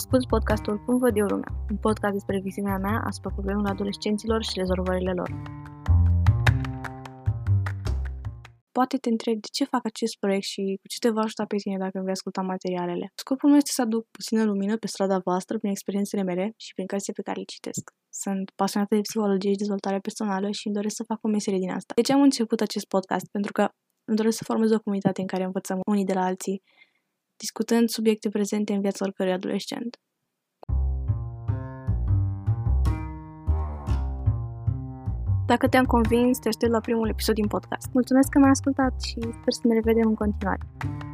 Ascult podcastul Cum văd eu lumea, un podcast despre viziunea mea asupra problemelor adolescenților și rezolvările lor. Poate te întrebi de ce fac acest proiect și cu ce te va ajuta pe tine dacă îmi vei asculta materialele. Scopul meu este să aduc puțină lumină pe strada voastră prin experiențele mele și prin cărțile pe care le citesc. Sunt pasionată de psihologie și dezvoltare personală și îmi doresc să fac o meserie din asta. De ce am început acest podcast? Pentru că îmi doresc să formez o comunitate în care învățăm unii de la alții, discutând subiecte prezente în viața oricărui adolescent. Dacă te-am convins, te aștept la primul episod din podcast. Mulțumesc că m-ai ascultat și sper să ne revedem în continuare.